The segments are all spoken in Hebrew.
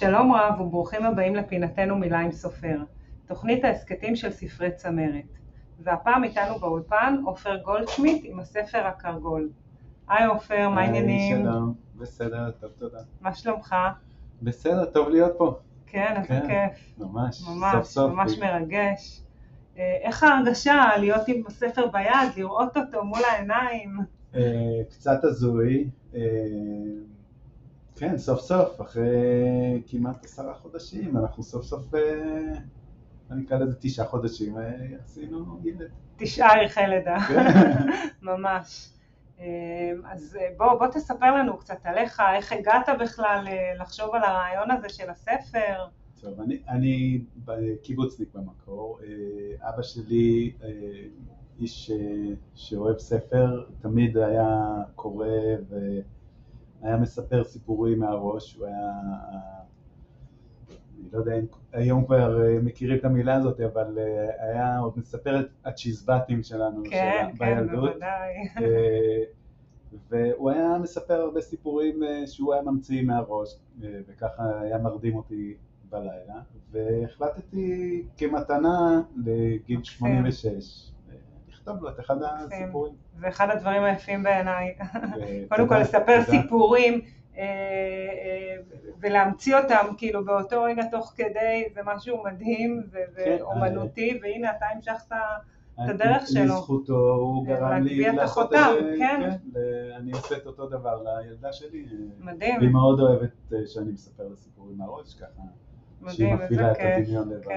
שלום רב וברוכים הבאים לפינתנו מילה עם סופר, תוכנית העסקתים של ספרי צמרת. והפעם איתנו באולפן עופר גולדשמיט עם הספר הכרגול. היי עופר, מה העניינים? שלום, בסדר, טוב, תודה. מה שלומך? בסדר, טוב להיות פה. כן, אז זה כיף. ממש, סוף סוף. ממש מרגש. איך ההרגשה להיות עם הספר ביד, לראות אותו מול העיניים? קצת הזוי. כן, סוף סוף, אחרי כמעט 10 חודשים, אנחנו סוף סוף, אני אקרא לזה 9 חודשים, עשינו ילד. 9 ירחי לידה, ממש. אז בוא תספר לנו קצת עליך, איך הגעת בכלל לחשוב על הרעיון הזה של הספר? טוב, אני קיבוצניק במקור, אבא שלי איש שאוהב ספר, תמיד היה קורא היה מספר סיפורים מהראש, הוא היה, אני לא יודע, היום כבר מכירים את המילה הזאת, אבל היה עוד מספר את הצ'יזבטים שלנו, כן, בילדות. כן, והוא היה מספר הרבה סיפורים שהוא היה ממציא מהראש, וככה היה מרדים אותי בלילה, והחלטתי כמתנה לגיל 86. לכתוב לו את אחד הסיפורים. זה אחד הדברים היפים בעיניי. קודם כל לספר סיפורים ולהמציא אותם כאילו באותו רגע תוך כדי, זה משהו מדהים ואומנותי, והנה אתה המשכת את הדרך שלו. לזכותו, הוא גרם לי לעשות את זה, אני עושה את אותו דבר לילדה שלי. מדהים. והיא מאוד אוהבת שאני מספר לסיפורים מהראש ככה, שהיא מפעילה את הדמיון לבד.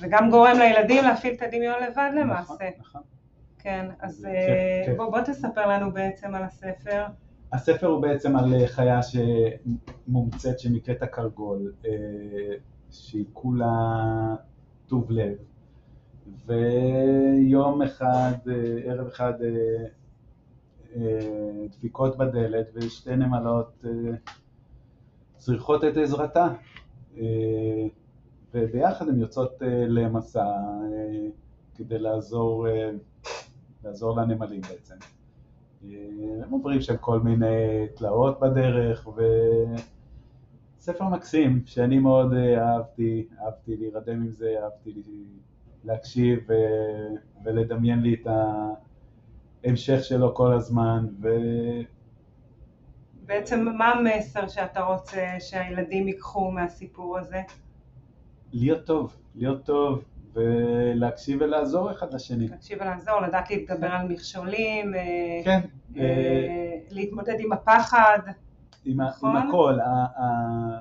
וגם גורם לילדים להפעיל את הדמיון לבד למעשה. נכון. כן, אז בוא תספר לנו בעצם על הספר. הספר הוא בעצם על חיה שמומצאת שנקראת הכרגול, שהיא כולה טוב לב. ויום אחד, ערב אחד, דפיקות בדלת ושתי נמלות צריכות את עזרתה. וביחד הן יוצאות למסע כדי לעזור לנמלים בעצם. הם עוברים של כל מיני תלאות בדרך, וספר מקסים שאני מאוד אהבתי להירדם עם זה, אהבתי להקשיב ולדמיין לי את ההמשך שלו כל הזמן. בעצם מה המסר שאתה רוצה שהילדים ייקחו מהסיפור הזה? להיות טוב ולהקשיב ולעזור אחד לשני. להקשיב ולעזור, לדעת להתגבר על מכשולים, כן. להתמודד עם הפחד. עם הכל,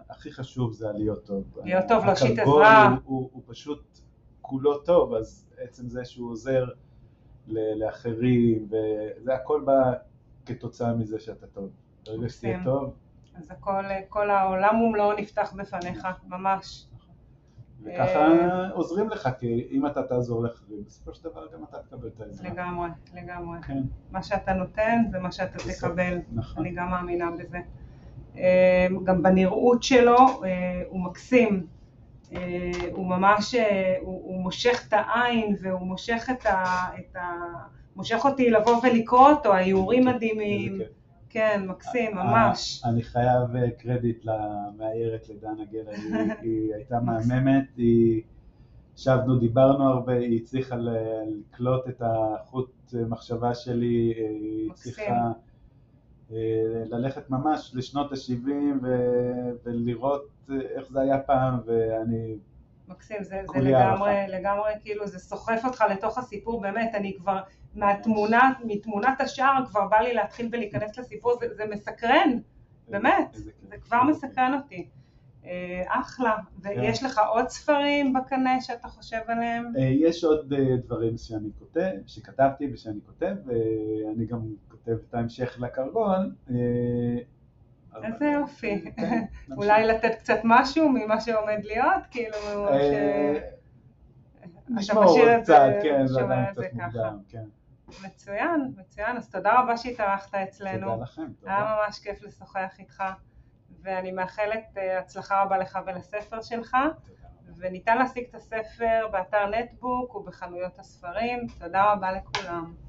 הכי חשוב זה להיות טוב. להיות טוב, להושיט עזרה. הוא פשוט כולו טוב, אז עצם זה שהוא עוזר לאחרים, וזה הכל בא כתוצאה מזה שאתה טוב. ברגע שתהיה טוב. אז כל העולם ומלואו נפתח בפניך, ממש. וככה עוזרים לך, כי אם אתה תעזור לאחרים, בסופו של דבר גם אתה תקבל את העזרה. לגמרי. כן. מה שאתה נותן זה מה שאתה תקבל. נכון. אני גם מאמינה בזה. גם בנראות שלו הוא מקסים. הוא ממש, הוא מושך את העין והוא מושך מושך אותי לבוא ולקרוא אותו, האיורים מדהימים. כן, מקסים, ממש. אני חייב קרדיט למאיירת לדנה גלע, היא הייתה מהממת, ישבנו, דיברנו הרבה, היא הצליחה לקלוט את החוט מחשבה שלי, היא הצליחה ללכת ממש לשנות ה-70 ולראות איך זה היה פעם, ואני... מקסים, זה לגמרי, כאילו זה סוחף אותך לתוך הסיפור, באמת, אני כבר... מתמונת השאר כבר בא לי להתחיל ולהיכנס לסיפור, זה מסקרן, באמת, זה כבר מסקרן אותי. אחלה, ויש לך עוד ספרים בקנה שאתה חושב עליהם? יש עוד דברים שכתבתי ושאני כותב, ואני גם כותב את ההמשך לכרגול. איזה יופי, אולי לתת קצת משהו ממה שעומד להיות, כאילו... נשמע עוד קצת, כן, זה עדיין קצת מוקדם, כן. מצוין, אז תודה רבה שהתארחת אצלנו. תודה לכם, תודה. היה ממש כיף לשוחח איתך, ואני מאחלת הצלחה רבה לך ולספר שלך, וניתן להשיג את הספר באתר נטבוק ובחנויות הספרים. תודה רבה לכולם.